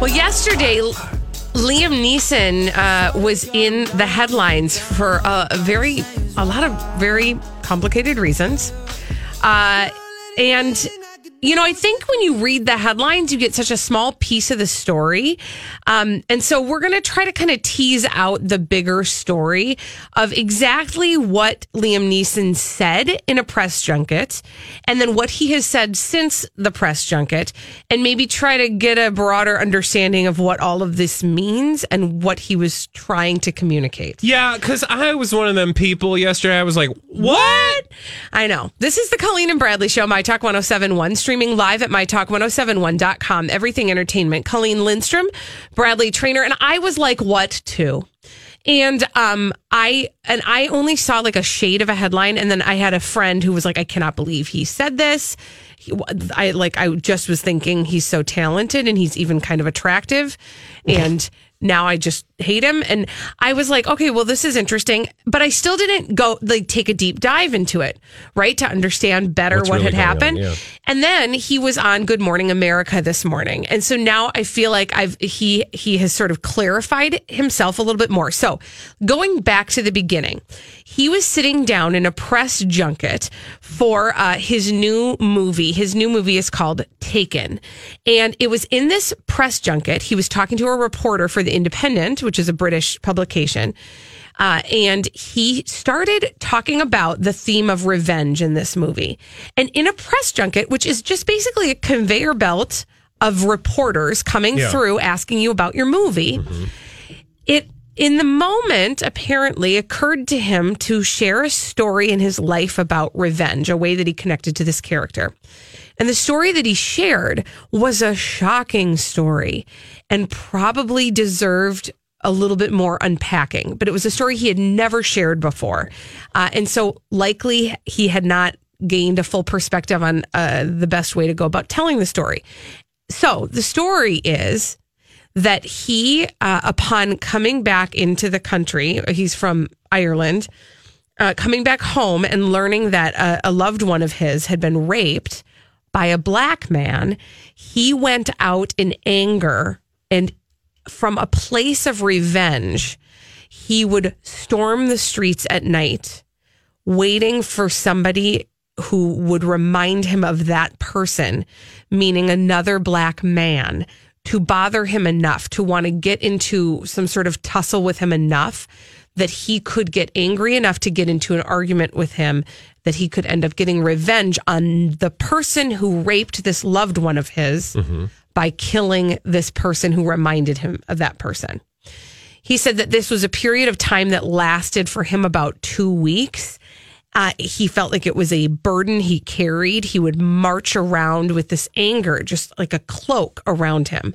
Well, yesterday, Liam Neeson was in the headlines for a lot of very complicated reasons. And, you know, I think when you read the headlines, you get such a small piece of the story. And so we're going to try to kind of tease out the bigger story of exactly what Liam Neeson said in a press junket and then what he has said since the press junket, and maybe try to get a broader understanding of what all of this means and what he was trying to communicate. Yeah, because I was one of them people yesterday. I was like, what? I know. This is the Colleen and Bradley Show, My Talk 107.1. Streaming live at mytalk1071.com. Everything Entertainment. Colleen Lindstrom, Bradley Traynor, and I was like, what too? And I only saw like a shade of a headline, and then I had a friend who was like, I cannot believe he said this. I just was thinking he's so talented and he's even kind of attractive, and now I just hate him. And I was like, okay, well, this is interesting, but I still didn't go like take a deep dive into it, right? To understand better what had happened. Yeah. And then he was on Good Morning America this morning. And so now I feel like he has sort of clarified himself a little bit more. So going back to the beginning, he was sitting down in a press junket for his new movie. His new movie is called Taken. And it was in this press junket, he was talking to a reporter for The Independent, which is a British publication. And he started talking about the theme of revenge in this movie. And in a press junket, which is just basically a conveyor belt of reporters coming through asking you about your movie, it, in the moment, apparently occurred to him to share a story in his life about revenge, a way that he connected to this character. And the story that he shared was a shocking story and probably deserved a little bit more unpacking, but it was a story he had never shared before. And so likely he had not gained a full perspective on the best way to go about telling the story. So the story is that he, upon coming back into the country, he's from Ireland, coming back home and learning that a loved one of his had been raped by a black man, he went out in anger, and from a place of revenge, he would storm the streets at night, waiting for somebody who would remind him of that person, meaning another black man, to bother him enough, to want to get into some sort of tussle with him enough that he could get angry enough to get into an argument with him, that he could end up getting revenge on the person who raped this loved one of his by killing this person who reminded him of that person. He said that this was a period of time that lasted for him about 2 weeks. He felt like it was a burden he carried. He would march around with this anger, just like a cloak around him.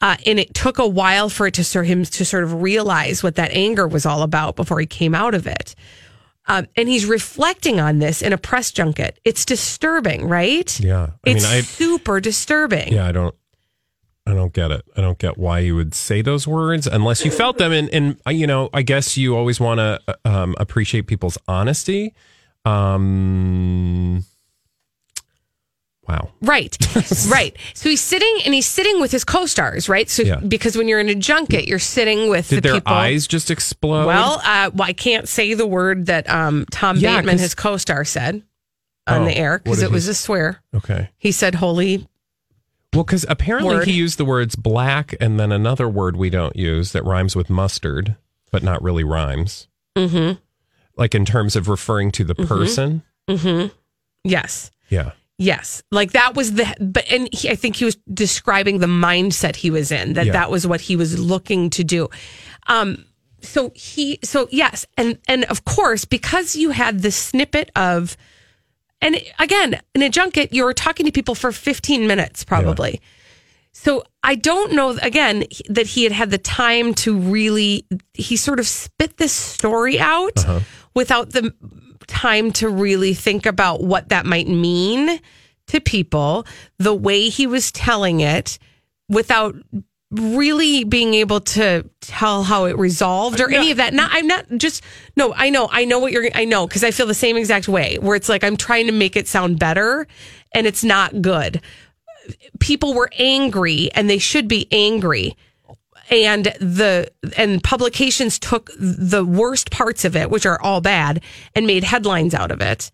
And it took a while for it to him to sort of realize what that anger was all about before he came out of it. And he's reflecting on this in a press junket. It's disturbing, right? Yeah. I mean, super disturbing. Yeah, I don't get it. I don't get why you would say those words unless you felt them. And you know, I guess you always want to appreciate people's honesty. Wow. Right. Right. So he's sitting with his co-stars, right? So because when you're in a junket, you're sitting with the people. Did their eyes just explode? Well, I can't say the word that Tom Bateman, his co-star, said on the air because it was a swear. Okay. He said, holy... Well, because apparently he used the words black and then another word we don't use that rhymes with mustard, but not really rhymes. Mm-hmm. Like in terms of referring to the person. Mm-hmm. Yes. Yeah. Yes. Like that was the, but, and I think he was describing the mindset he was in, that that was what he was looking to do. So yes. And of course, because you had the snippet of, and again, in a junket, you're talking to people for 15 minutes, probably. Yeah. So I don't know, again, that he had had the time to really, he sort of spit this story out without the time to really think about what that might mean to people, the way he was telling it, without really being able to tell how it resolved or any of that. I know because I feel the same exact way, where it's like I'm trying to make it sound better and it's not good. People were angry and they should be angry. And and publications took the worst parts of it, which are all bad, and made headlines out of it.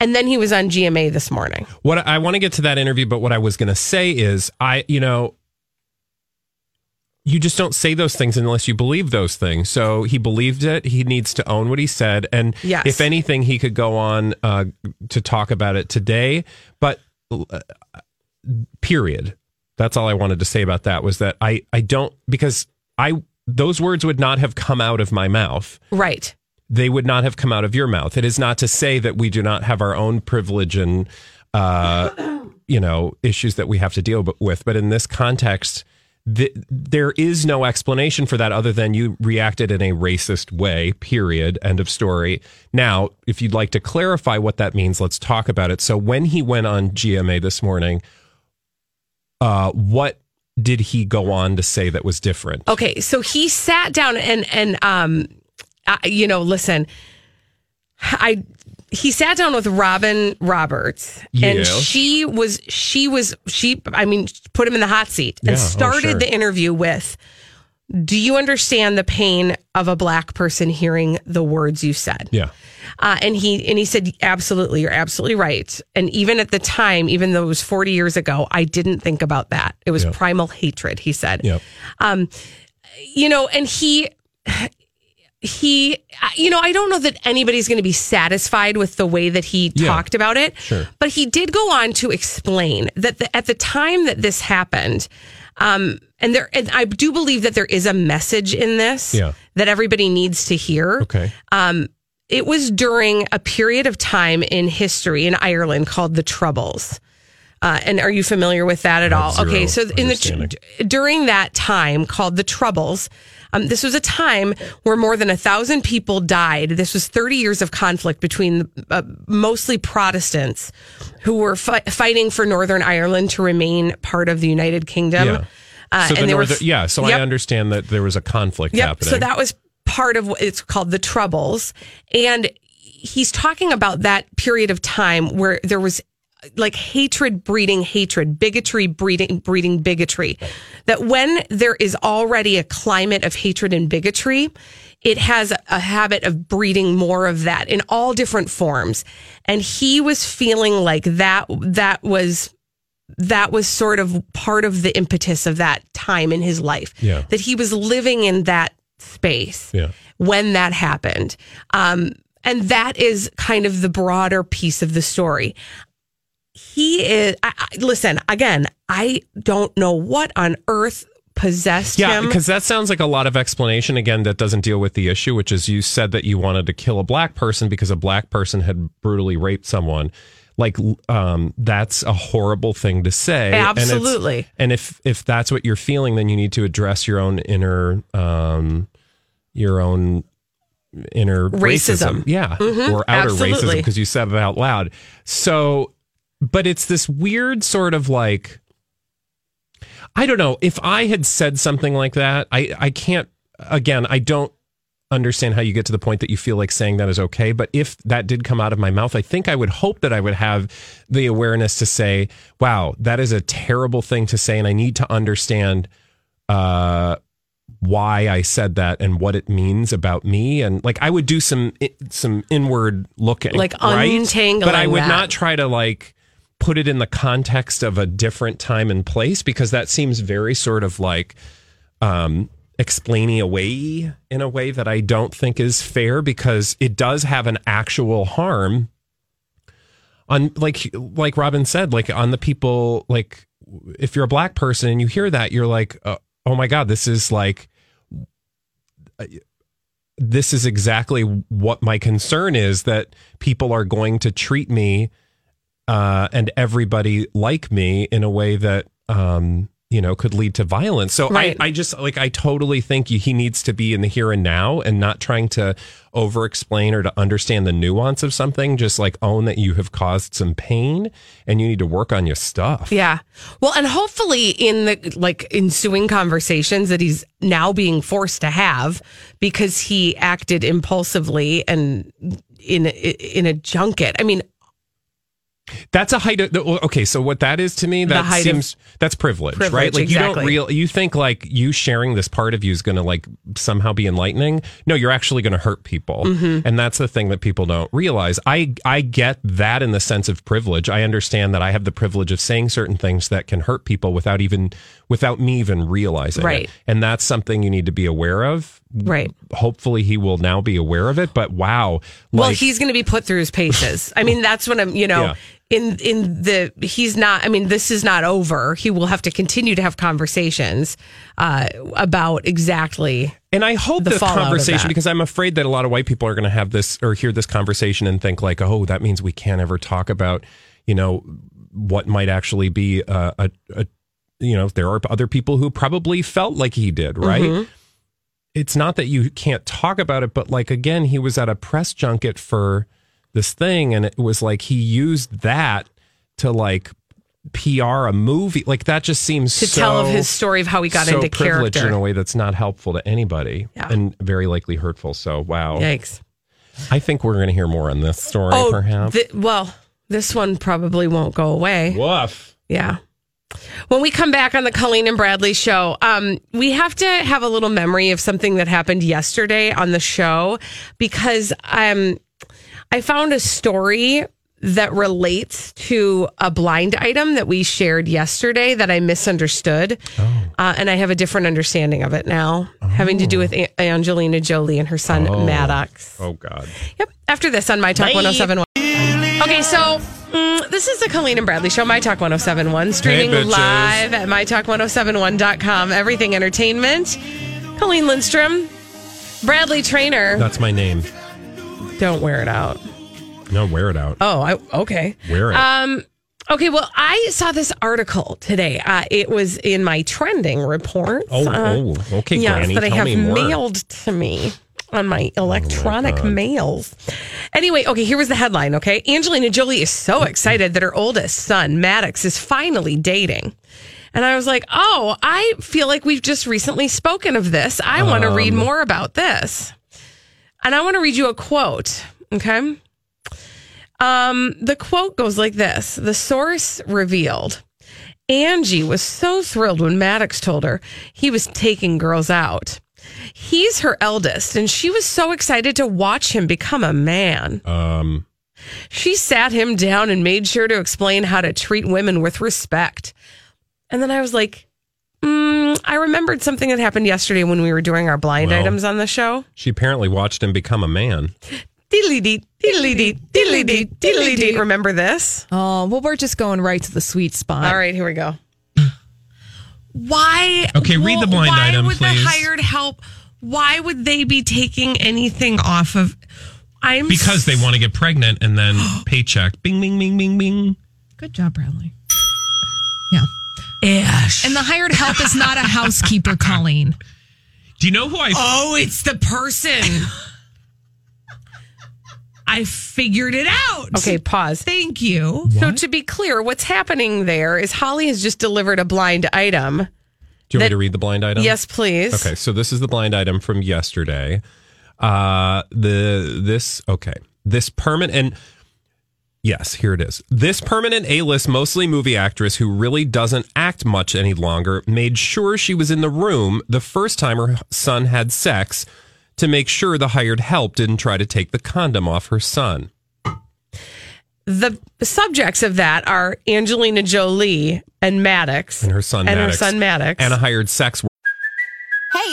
And then he was on GMA this morning. What I want to get to that interview, but what I was going to say is, you just don't say those things unless you believe those things. So he believed it. He needs to own what he said. And if anything, he could go on to talk about it today. But period. That's all I wanted to say about that, was that I don't, because those words would not have come out of my mouth. Right. They would not have come out of your mouth. It is not to say that we do not have our own privilege and, issues that we have to deal with. But in this context, there is no explanation for that other than you reacted in a racist way, period, end of story. Now, if you'd like to clarify what that means, let's talk about it. So when he went on GMA this morning, what did he go on to say that was different? Okay, so he sat down he sat down with Robin Roberts, and she put him in the hot seat and started the interview with, do you understand the pain of a black person hearing the words you said? Yeah. And he said, absolutely, you're absolutely right. And even at the time, even though it was 40 years ago, I didn't think about that. It was primal hatred, he said. Yeah. And he I don't know that anybody's going to be satisfied with the way that he talked about it, but he did go on to explain that at the time that this happened, and I do believe that there is a message in this that everybody needs to hear. Okay. It was during a period of time in history in Ireland called the Troubles. And are you familiar with that at all? Okay, so during that time called the Troubles, this was a time where more than 1,000 people died. This was 30 years of conflict between mostly Protestants who were fighting for Northern Ireland to remain part of the United Kingdom. Yeah. I understand that there was a conflict happening. So that was part of what it's called the Troubles. And he's talking about that period of time where there was like hatred breeding hatred, bigotry breeding bigotry, that when there is already a climate of hatred and bigotry, it has a habit of breeding more of that in all different forms. And he was feeling like that was sort of part of the impetus of that time in his life, that he was living in that space when that happened. And that is kind of the broader piece of the story. He is, listen, again, I don't know what on earth possessed him. Yeah, because that sounds like a lot of explanation, again, that doesn't deal with the issue, which is you said that you wanted to kill a black person because a black person had brutally raped someone. Like, that's a horrible thing to say. Absolutely. And if that's what you're feeling, then you need to address your own inner, racism. Yeah. Mm-hmm. Or outer racism, because you said it out loud. So, but it's this weird sort of like, I don't know, if I had said something like that, I can't, again, I don't understand how you get to the point that you feel like saying that is okay. But if that did come out of my mouth, I think I would hope that I would have the awareness to say, wow, that is a terrible thing to say. And I need to understand why I said that and what it means about me. And like, I would do some inward looking, like untangling, right? But I would not try to like put it in the context of a different time and place, because that seems very sort of like explaining away in a way that I don't think is fair, because it does have an actual harm on, like Robin said, like on the people, like if you're a black person and you hear that, you're like, oh my God, this is like, this is exactly what my concern is, that people are going to treat me and everybody like me in a way that, you know, could lead to violence. So right. I just like, I totally think he needs to be in the here and now and not trying to over explain or to understand the nuance of something. Just like own that you have caused some pain and you need to work on your stuff. Yeah. Well, and hopefully in the like ensuing conversations that he's now being forced to have because he acted impulsively and in a junket. I mean, that's a height of, okay, so what that is to me, that seems, that's privilege, right? Like exactly. You don't you think like you sharing this part of you is going to like somehow be enlightening. No, you're actually going to hurt people. Mm-hmm. And that's the thing that people don't realize. I get that in the sense of privilege. I understand that I have the privilege of saying certain things that can hurt people without me even realizing it. And that's something you need to be aware of. Right. Hopefully he will now be aware of it, but wow. Like, well, he's going to be put through his paces. I mean, that's what I'm, you know, yeah. He's not, I mean, this is not over. He will have to continue to have conversations about exactly. And I hope the conversation, because I'm afraid that a lot of white people are going to have this or hear this conversation and think like, oh, that means we can't ever talk about, you know, what might actually be you know, there are other people who probably felt like he did, right? Mm-hmm. It's not that you can't talk about it, but like, again, he was at a press junket for this thing. And it was like, he used that to like PR a movie. Like that just seems to tell of his story of how he got into character in a way that's not helpful to anybody and very likely hurtful. So, wow. Yikes. I think we're going to hear more on this story, perhaps. Well, this one probably won't go away. Woof. Yeah. When we come back on the Colleen and Bradley show, we have to have a little memory of something that happened yesterday on the show, because I found a story that relates to a blind item that we shared yesterday that I misunderstood. And I have a different understanding of it now, having to do with Angelina Jolie and her son, Maddox. Oh, God. Yep. After this on My Talk 107.1. Okay, so... this is the Colleen and Bradley Show, My Talk 107.1, streaming live at mytalk1071.com, everything entertainment. Colleen Lindstrom, Bradley Traynor. That's my name. Don't wear it out. No, wear it out. Oh, okay. Wear it. Okay, well, I saw this article today. It was in my trending reports. Okay, yes, Granny, that I have mailed to me. On my electronic mails. Anyway, okay, here was the headline, okay? Angelina Jolie is so excited that her oldest son, Maddox, is finally dating. And I was like, oh, I feel like we've just recently spoken of this. I want to read more about this. And I want to read you a quote, okay? The quote goes like this. The source revealed, Angie was so thrilled when Maddox told her he was taking girls out. He's her eldest, and she was so excited to watch him become a man. She sat him down and made sure to explain how to treat women with respect. And then I was like, I remembered something that happened yesterday when we were doing our blind items on the show. She apparently watched him become a man. Diddly-dee, diddly-dee, diddly-dee, diddly-dee. Remember this? Oh, well, we're just going right to the sweet spot. All right, here we go. Why? Okay, read the blind item, please. Why would the hired help? Why would they be taking anything off of? Because they want to get pregnant and then paycheck. Bing, bing, bing, bing, bing. Good job, Bradley. Yeah. Ish. And the hired help is not a housekeeper, Colleen. Do you know who I? Oh, it's the person. I figured it out. Okay, pause. Thank you. What? So to be clear, what's happening there is Holly has just delivered a blind item. Do you want me to read the blind item? Yes, please. Okay, so this is the blind item from yesterday. This permanent, and yes, here it is. This permanent A-list, mostly movie actress who really doesn't act much any longer, made sure she was in the room the first time her son had sex, to make sure the hired help didn't try to take the condom off her son. The subjects of that are Angelina Jolie and Maddox. And her son Maddox. And a hired sex worker. Hey,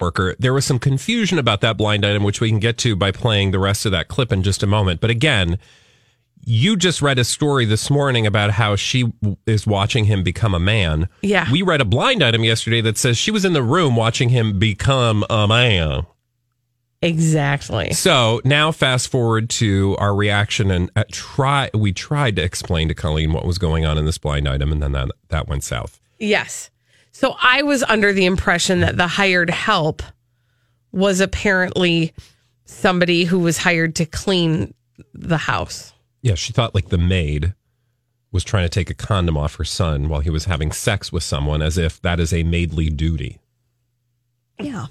Worker. There was some confusion about that blind item, which we can get to by playing the rest of that clip in just a moment. But again, you just read a story this morning about how she is watching him become a man. Yeah. We read a blind item yesterday that says she was in the room watching him become a man. Exactly. So now fast forward to our reaction, and we tried to explain to Colleen what was going on in this blind item, and then that went south. Yes. So I was under the impression that the hired help was apparently somebody who was hired to clean the house. Yeah, she thought like the maid was trying to take a condom off her son while he was having sex with someone, as if that is a maidly duty. Yeah.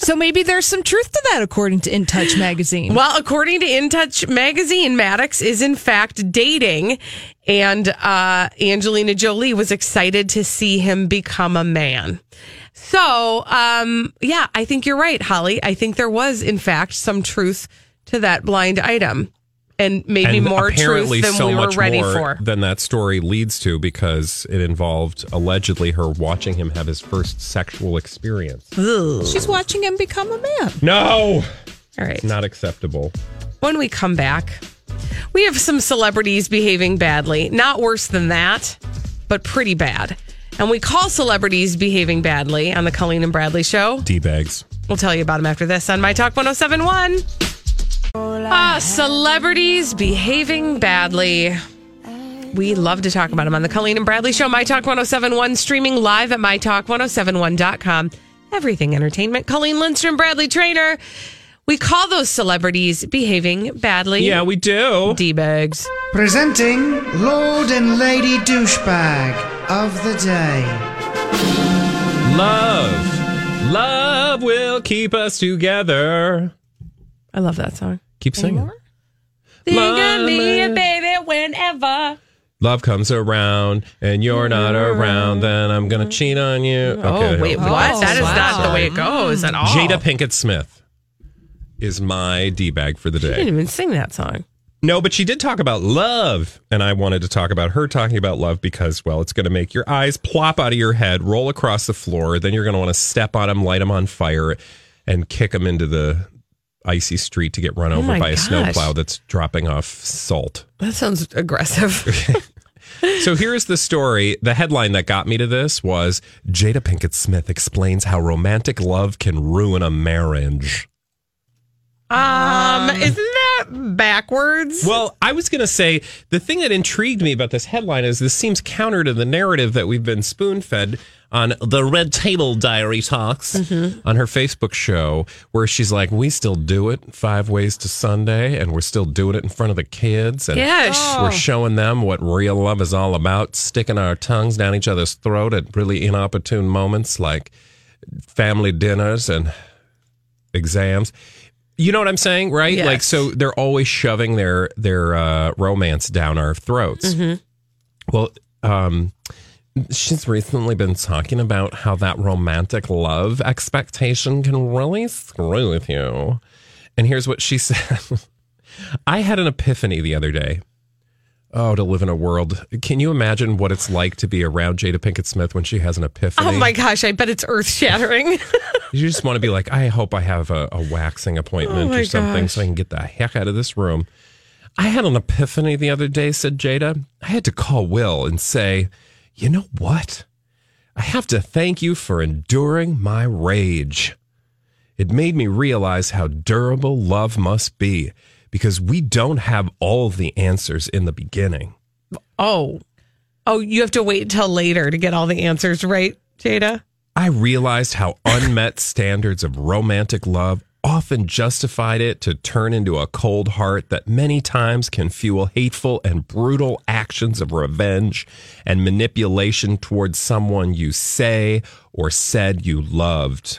So maybe there's some truth to that, according to In Touch magazine. Well, according to In Touch magazine, Maddox is in fact dating, and Angelina Jolie was excited to see him become a man. So, yeah, I think you're right, Holly. I think there was, in fact, some truth to that blind item, and maybe more truth than we were ready for. Than that story leads to, because it involved allegedly her watching him have his first sexual experience. Ugh. She's watching him become a man. No. All right. It's not acceptable. When we come back, we have some celebrities behaving badly. Not worse than that, but pretty bad. And we call celebrities behaving badly on the Colleen and Bradley Show D-bags. We'll tell you about them after this on My Talk 107.1. Celebrities behaving badly. We love to talk about them on the Colleen and Bradley Show. My Talk 107.1, streaming live at mytalk1071.com. Everything entertainment. Colleen Lindstrom, Bradley Traynor. We call those celebrities behaving badly. Yeah, we do. D-bags. Presenting Lord and Lady Douchebag of the Day. Love will keep us together. I love that song. Keep singing. Anymore? Think of me and baby whenever. Love comes around and you're not around, then I'm going to cheat on you. Okay, what? Oh, that is not the way it goes at all. Jada Pinkett Smith is my D-bag for the day. She didn't even sing that song. No, but she did talk about love. And I wanted to talk about her talking about love because, well, it's going to make your eyes plop out of your head, roll across the floor. Then you're going to want to step on them, light them on fire, and kick them into the icy street to get run over by a snowplow that's dropping off salt. That sounds aggressive. So here's the story. The headline that got me to this was Jada Pinkett Smith explains how romantic love can ruin a marriage. Isn't that backwards? Well, I was going to say the thing that intrigued me about this headline is this seems counter to the narrative that we've been spoon-fed on the Red Table Diary talks on her Facebook show, where she's like, we still do it 5 ways to Sunday, and we're still doing it in front of the kids, and we're showing them what real love is all about, sticking our tongues down each other's throat at really inopportune moments like family dinners and exams. You know what I'm saying, right? Yes. Like, so they're always shoving their romance down our throats. Well, she's recently been talking about how that romantic love expectation can really screw with you. And here's what she said. I had an epiphany the other day. Oh, to live in a world. Can you imagine what it's like to be around Jada Pinkett Smith when she has an epiphany? Oh my gosh, I bet it's earth shattering. You just want to be like, I hope I have a waxing appointment or something so I can get the heck out of this room. I had an epiphany the other day, said Jada. I had to call Will and say, you know what? I have to thank you for enduring my rage. It made me realize how durable love must be, because we don't have all the answers in the beginning. Oh, you have to wait until later to get all the answers, right, Jada? I realized how unmet standards of romantic love often justified it to turn into a cold heart that many times can fuel hateful and brutal actions of revenge and manipulation towards someone you say or said you loved.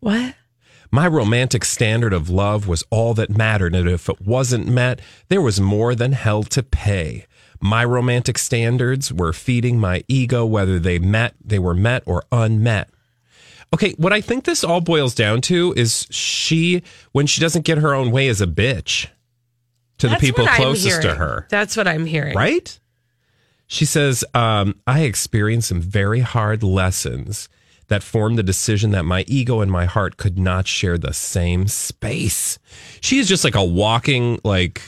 What? My romantic standard of love was all that mattered, and if it wasn't met, there was more than hell to pay. My romantic standards were feeding my ego, whether they were met or unmet. Okay, what I think this all boils down to is she, when she doesn't get her own way, is a bitch to the people closest to her. That's what I'm hearing. Right? She says, I experienced some very hard lessons that formed the decision that my ego and my heart could not share the same space. She is just like a walking, like,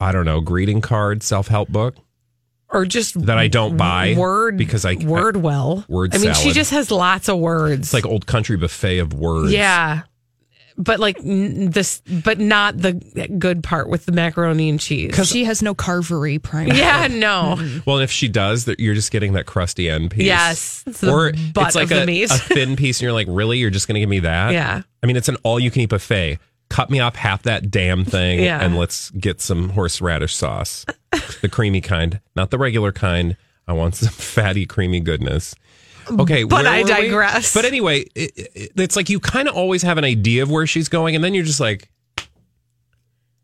I don't know, greeting card, self-help book. Or just that I don't buy word because I word well. Word salad. I mean, she just has lots of words. It's like old country buffet of words. Yeah, but like this, but not the good part with the macaroni and cheese. Because she has no carvery primer. Yeah, no. Mm-hmm. Well, if she does, you're just getting that crusty end piece. Yes, it's the or butt it's like of the a thin piece, and you're like, really? You're just going to give me that? Yeah. I mean, it's an all-you-can-eat buffet. Cut me up half that damn thing, yeah. And let's get some horseradish sauce. The creamy kind, not the regular kind. I want some fatty, creamy goodness. Okay, but I digress. But anyway, it's like you kind of always have an idea of where she's going, and then you're just like,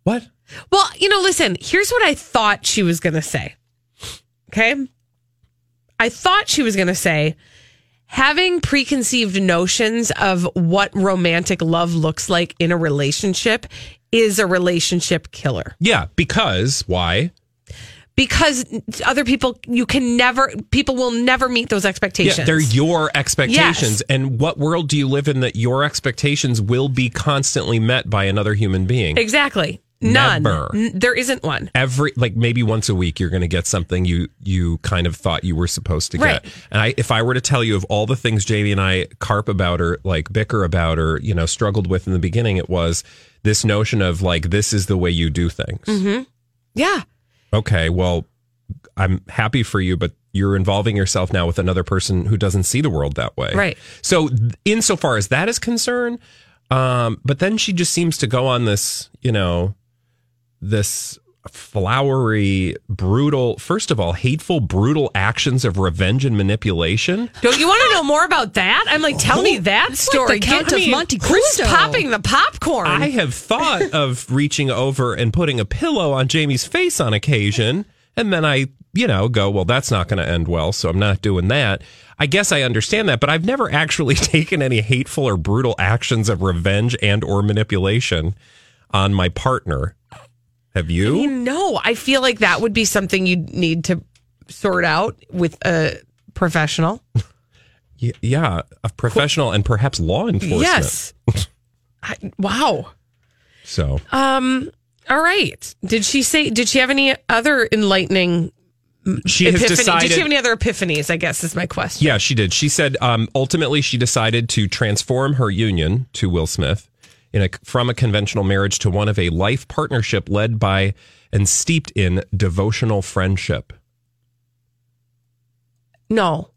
what? Well, you know, listen, here's what I thought she was going to say. Okay? I thought she was going to say, having preconceived notions of what romantic love looks like in a relationship is a relationship killer. Yeah, because why? Because other people, people will never meet those expectations. Yeah, they're your expectations. Yes. And what world do you live in that your expectations will be constantly met by another human being? Exactly. None. Never. There isn't one. Maybe once a week, you're going to get something you kind of thought you were supposed to get. Right. And if I were to tell you of all the things Jamie and I carp about or like bicker about or, you know, struggled with in the beginning, it was this notion of like, this is the way you do things. Mm-hmm. Yeah. Okay. Well, I'm happy for you, but you're involving yourself now with another person who doesn't see the world that way. Right. So insofar as that is concerned, but then she just seems to go on this, you know, this flowery, brutal, first of all, hateful, brutal actions of revenge and manipulation. Don't you want to know more about that? I'm like, tell me that story. Like Count of Monte Cristo. Who's popping the popcorn? I have thought of reaching over and putting a pillow on Jamie's face on occasion. And then I, you know, go, well, that's not going to end well, so I'm not doing that. I guess I understand that, but I've never actually taken any hateful or brutal actions of revenge and or manipulation on my partner. Have you? I mean, no, I feel like that would be something you'd need to sort out with a professional. Yeah, a professional and perhaps law enforcement. Yes. Wow. So. All right. Did she have any other enlightening did she have any other epiphanies, I guess, is my question. Yeah, she did. She said, ultimately, she decided to transform her union to Will Smith. From a conventional marriage to one of a life partnership led by and steeped in devotional friendship. No,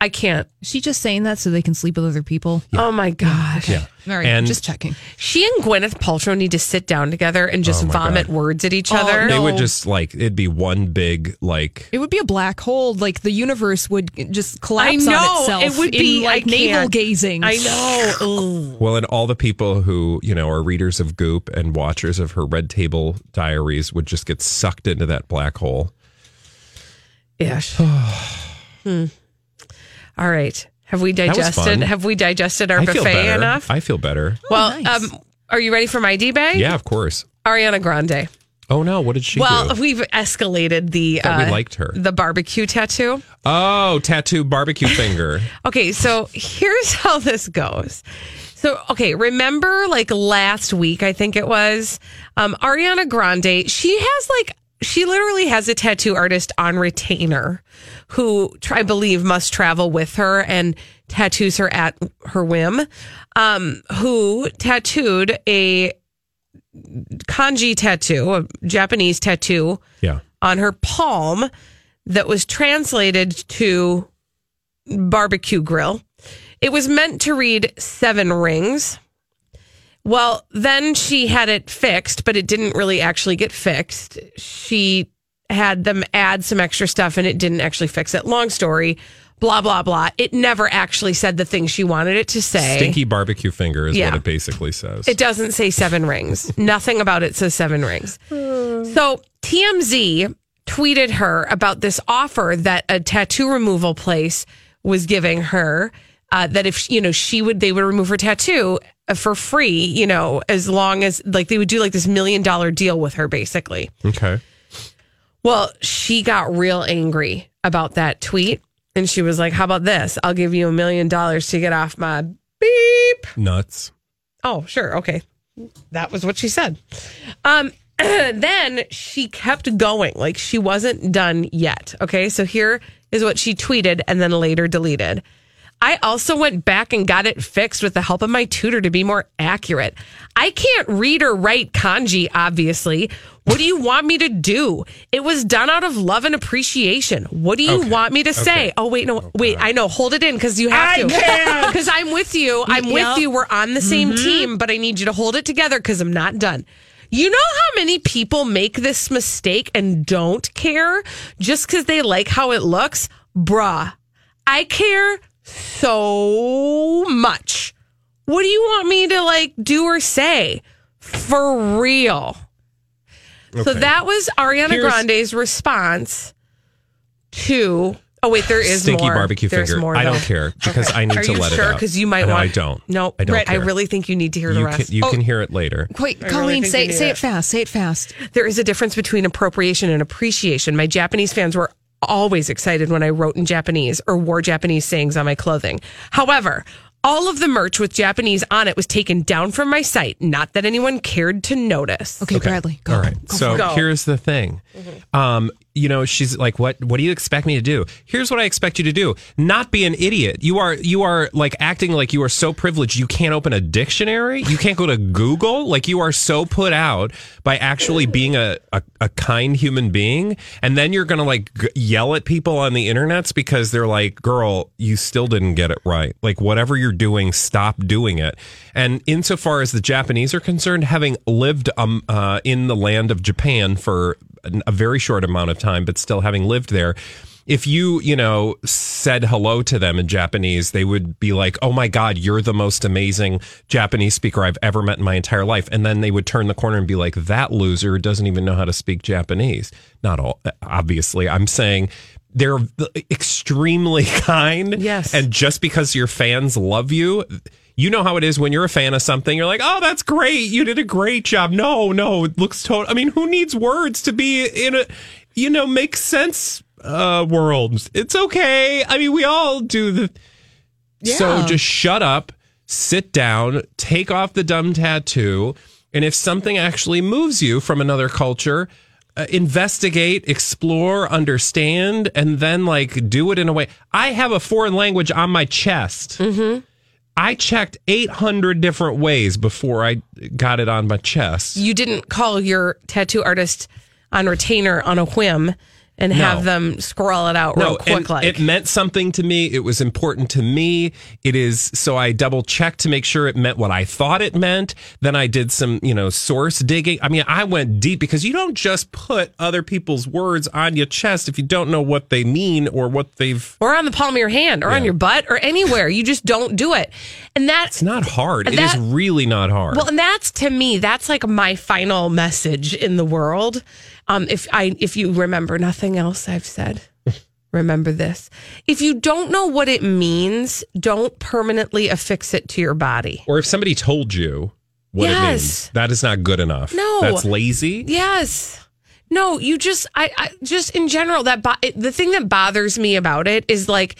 I can't. Is she just saying that so they can sleep with other people? Yeah. Oh, my gosh. Yeah. All right, just checking. She and Gwyneth Paltrow need to sit down together and just vomit words at each other. No. They would just it'd be one big, It would be a black hole. Like, the universe would just collapse on itself. It would be navel-gazing. I know. Ugh. Well, and all the people who, you know, are readers of Goop and watchers of her Red Table Diaries would just get sucked into that black hole. Ish. All right. Have we digested our buffet enough? I feel better. Well, nice. Are you ready for my D-Bag? Yeah, of course. Ariana Grande. Oh, no. What did she do? Well, we've escalated we liked her. The barbecue tattoo. Oh, tattoo barbecue finger. Okay, so here's how this goes. So, okay, remember like last week, I think it was, Ariana Grande, she literally has a tattoo artist on retainer who I believe must travel with her and tattoos her at her whim, who tattooed a kanji tattoo, a Japanese tattoo on her palm that was translated to barbecue grill. It was meant to read 7 rings. Well, then she had it fixed, but it didn't really actually get fixed. She had them add some extra stuff and it didn't actually fix it. Long story, blah, blah, blah. It never actually said the thing she wanted it to say. Stinky barbecue finger is what it basically says. It doesn't say 7 rings. Nothing about it says 7 rings. So TMZ tweeted her about this offer that a tattoo removal place was giving her. That if, you know, they would remove her tattoo for free, you know, as long as, like, they would do like this $1 million deal with her, basically. Okay. Well, she got real angry about that tweet. And she was like, how about this? I'll give you $1 million to get off my beep. Nuts. Oh, sure. Okay. That was what she said. Then she kept going. Like, she wasn't done yet. Okay. So here is what she tweeted and then later deleted. I also went back and got it fixed with the help of my tutor to be more accurate. I can't read or write kanji, obviously. What do you want me to do? It was done out of love and appreciation. What do you want me to say? Oh, wait, no, wait. I know. Hold it in because you have to. Because I'm with you. With you. We're on the same team, but I need you to hold it together because I'm not done. You know how many people make this mistake and don't care just because they like how it looks? Bruh, I care so much. What do you want me to like do or say? For real. Okay. So that was Ariana Grande's response to. Oh wait, there is stinky more. Barbecue There's finger. More, I don't care because I need to let it out. Are you sure? Because you might want. I don't. No, I don't. Right, I really think you need to hear the rest. You can hear it later. Wait, Colleen, really say it fast. Say it fast. There is a difference between appropriation and appreciation. My Japanese fans were always excited when I wrote in Japanese or wore Japanese sayings on my clothing. However, all of the merch with Japanese on it was taken down from my site. Not that anyone cared to notice. Okay. Bradley, go. All right. Go. Here's the thing. You know, she's like, what do you expect me to do? Here's what I expect you to do. Not be an idiot. You are like acting like you are so privileged. You can't open a dictionary. You can't go to Google. Like you are so put out by actually being a kind human being. And then you're going to like yell at people on the internets because they're like, girl, you still didn't get it right. Like whatever you're doing, stop doing it. And insofar as the Japanese are concerned, having lived in the land of Japan for a very short amount of time, but still having lived there, if you said hello to them in Japanese, they would be like, oh my God, you're the most amazing Japanese speaker I've ever met in my entire life. And then they would turn the corner and be like, that loser doesn't even know how to speak Japanese. Not all, obviously. I'm saying they're extremely kind. Yes. And just because your fans love you, you know how it is when you're a fan of something. You're like, oh, that's great. You did a great job. No, it looks total. I mean, who needs words to be in a, make sense world? It's okay. I mean, we all do the. Yeah. So just shut up, sit down, take off the dumb tattoo. And if something actually moves you from another culture, investigate, explore, understand, and then like do it in a way. I have a foreign language on my chest. Mm-hmm. I checked 800 different ways before I got it on my chest. You didn't call your tattoo artist on retainer on a whim and have them scroll it out real quick. Like. It meant something to me. It was important to me. It is. So I double checked to make sure it meant what I thought it meant. Then I did some, source digging. I mean, I went deep because you don't just put other people's words on your chest if you don't know what they mean or what they've. Or on the palm of your hand or on your butt or anywhere. You just don't do it. And it's not hard. It is really not hard. Well, and that's like my final message in the world. If you remember nothing else I've said, remember this. If you don't know what it means, don't permanently affix it to your body. Or if somebody told you what it means, that is not good enough. No. That's lazy. Yes. No, you just, I just in general, the thing that bothers me about it is like,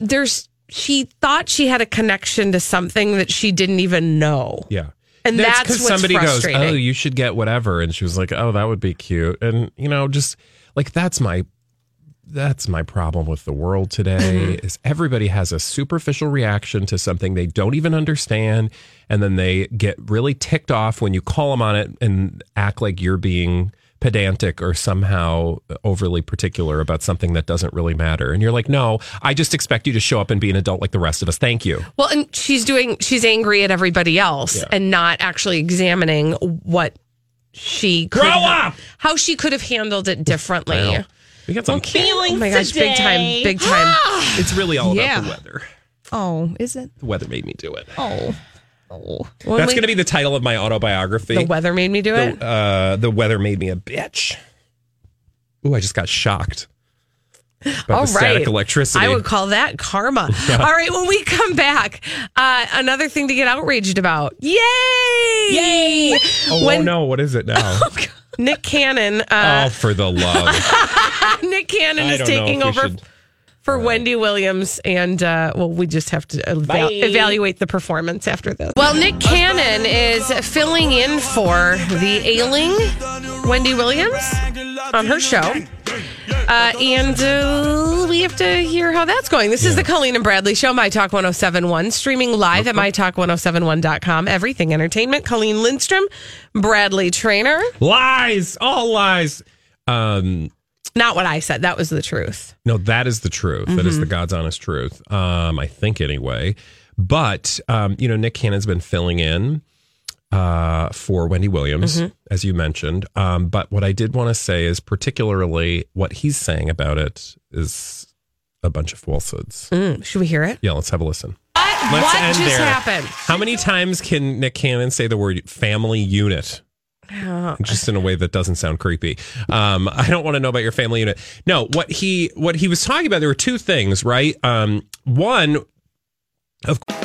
there's she thought she had a connection to something that she didn't even know. Yeah. And that's what's somebody goes, oh, you should get whatever. And she was like, oh, that would be cute. And, you know, just like that's my problem with the world today is everybody has a superficial reaction to something they don't even understand. And then they get really ticked off when you call them on it and act like you're being pedantic or somehow overly particular about something that doesn't really matter. And you're like, no, I just expect you to show up and be an adult like the rest of us. Thank you. Well, and she's angry at everybody else and not actually examining what she could how she could have handled it differently. Wow. We got some feelings. Oh my gosh, today. Big time. It's really all about the weather. Oh, is it? The weather made me do it. Oh. That's going to be the title of my autobiography. The weather made me do it? The weather made me a bitch. Ooh, I just got shocked. All right. Static electricity. I would call that karma. Yeah. All right, when we come back, another thing to get outraged about. Yay! Oh, no, what is it now? Oh, God. Nick Cannon. Oh, for the love. Nick Cannon is taking over for Wendy Williams. And, we just have to evaluate the performance after this. Well, Nick Cannon is filling in for the ailing Wendy Williams on her show. And we have to hear how that's going. This is the Colleen and Bradley Show, My Talk 107.1, streaming live at mytalk1071.com. Everything Entertainment. Colleen Lindstrom, Bradley Traynor. Lies. All lies. Not what I said. That was the truth. No, that is the truth. Mm-hmm. That is the God's honest truth. I think anyway. But, Nick Cannon's been filling in for Wendy Williams, as you mentioned. But what I did want to say is particularly what he's saying about it is a bunch of falsehoods. Should we hear it? Yeah, let's have a listen. What happened? How many times can Nick Cannon say the word family unit? Just in a way that doesn't sound creepy. I don't want to know about your family unit. No, what he was talking about, there were two things, right? One, of course.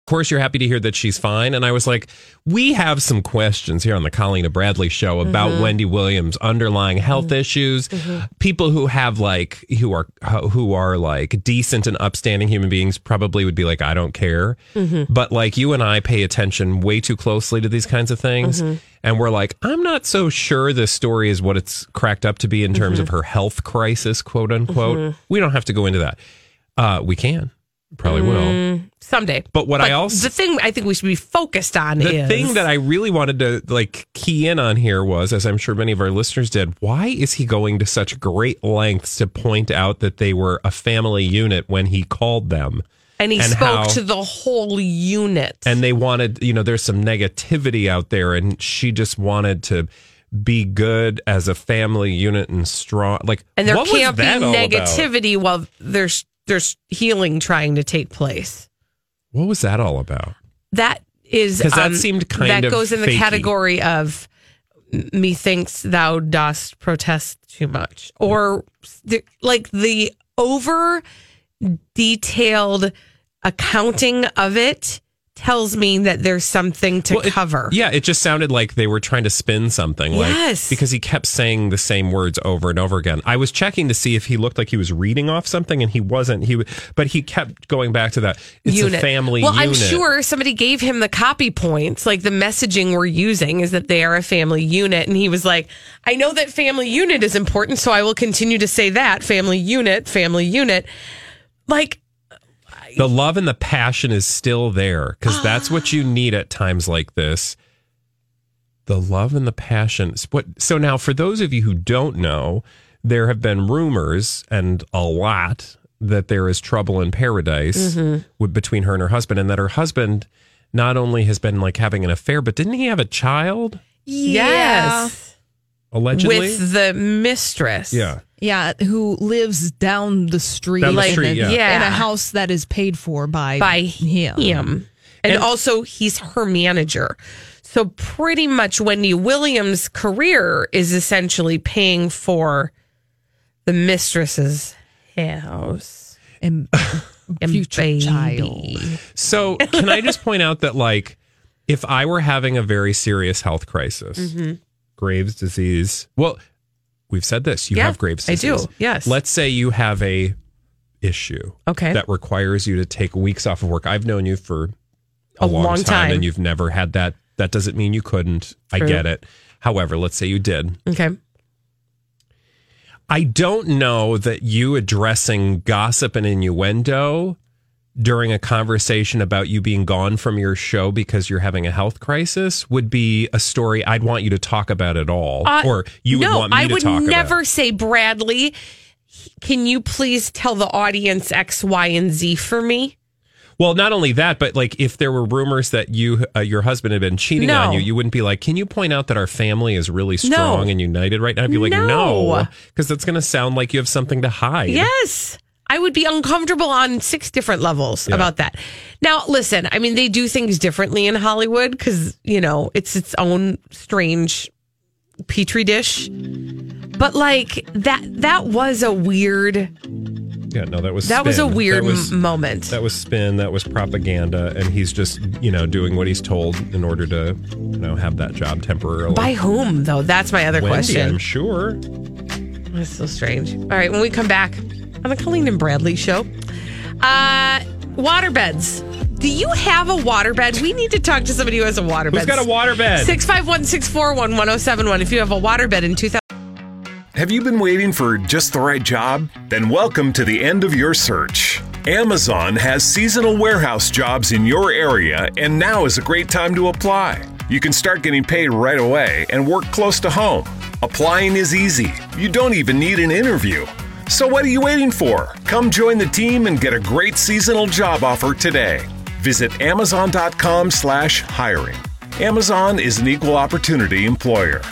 Of course, you're happy to hear that she's fine. And I was like, we have some questions here on the Colleen and Bradley Show about Wendy Williams' underlying health issues. People who have who are decent and upstanding human beings probably would be like, I don't care. But like you and I pay attention way too closely to these kinds of things. And we're like, I'm not so sure this story is what it's cracked up to be in terms of her health crisis, quote unquote. We don't have to go into that. We can. Probably will someday. But the thing I think we should be focused on is the thing that I really wanted to key in on here was, as I'm sure many of our listeners did, why is he going to such great lengths to point out that they were a family unit when he called them? And he spoke to the whole unit. And they wanted, there's some negativity out there, and she just wanted to be good as a family unit and strong. And there can't be negativity while there's healing trying to take place. What was that all about? That is because that seemed kind of goes in the category of methinks thou dost protest too much, or the over detailed accounting of it tells me that there's something to cover. Yeah, it just sounded like they were trying to spin something. Yes. Because he kept saying the same words over and over again. I was checking to see if he looked like he was reading off something, and he wasn't. But he kept going back to that. It's a family unit. Well, I'm sure somebody gave him the copy points. Like, the messaging we're using is that they are a family unit. And he was like, I know that family unit is important, so I will continue to say that. Family unit, family unit. Like, the love and the passion is still there, because that's what you need at times like this. The love and the passion. So now, for those of you who don't know, there have been rumors, and a lot, that there is trouble in paradise between her and her husband, and that her husband not only has been like having an affair, but didn't he have a child? Yes. Allegedly? With the mistress. Yeah. Yeah, who lives down the street, in a house that is paid for by him. And also, he's her manager. So pretty much Wendy Williams' career is essentially paying for the mistress's house and future child. So can I just point out that, like, if I were having a very serious health crisis, Graves' disease, well... We've said this. You have Graves' disease. I do, yes. Let's say you have a issue that requires you to take weeks off of work. I've known you for a long time, and you've never had that. That doesn't mean you couldn't. True. I get it. However, let's say you did. Okay. I don't know that you addressing gossip and innuendo during a conversation about you being gone from your show because you're having a health crisis would be a story I'd want you to talk about at all. I would never say, Bradley, can you please tell the audience X, Y, and Z for me? Well, not only that, but like if there were rumors that you, your husband had been cheating on you, you wouldn't be like, can you point out that our family is really strong and united right now? I'd be like, no, because that's going to sound like you have something to hide. Yes. I would be uncomfortable on 6 different levels about that. Now, listen, I mean, they do things differently in Hollywood because, you know, it's its own strange petri dish. But like that was a weird. Yeah, no, that was spin. That was a weird moment. That was spin. That was propaganda. And he's just, you know, doing what he's told in order to, you know, have that job temporarily. By whom, though? That's my other question. I'm sure. That's so strange. All right, when we come back on the Colleen and Bradley show. Waterbeds. Do you have a waterbed? We need to talk to somebody who has a waterbed. Who's got a waterbed? 651-641-1071 if you have a waterbed in 2000. Have you been waiting for just the right job? Then welcome to the end of your search. Amazon has seasonal warehouse jobs in your area, and now is a great time to apply. You can start getting paid right away and work close to home. Applying is easy. You don't even need an interview. So what are you waiting for? Come join the team and get a great seasonal job offer today. Visit Amazon.com/hiring. Amazon is an equal opportunity employer.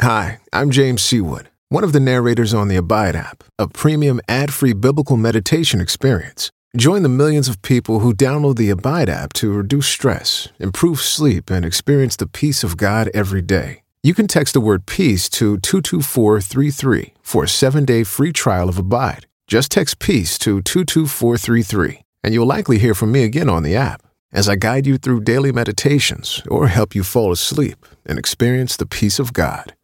Hi, I'm James Seawood, one of the narrators on the Abide app, a premium ad-free biblical meditation experience. Join the millions of people who download the Abide app to reduce stress, improve sleep, and experience the peace of God every day. You can text the word PEACE to 22433 for a 7-day free trial of Abide. Just text PEACE to 22433, and you'll likely hear from me again on the app as I guide you through daily meditations or help you fall asleep and experience the peace of God.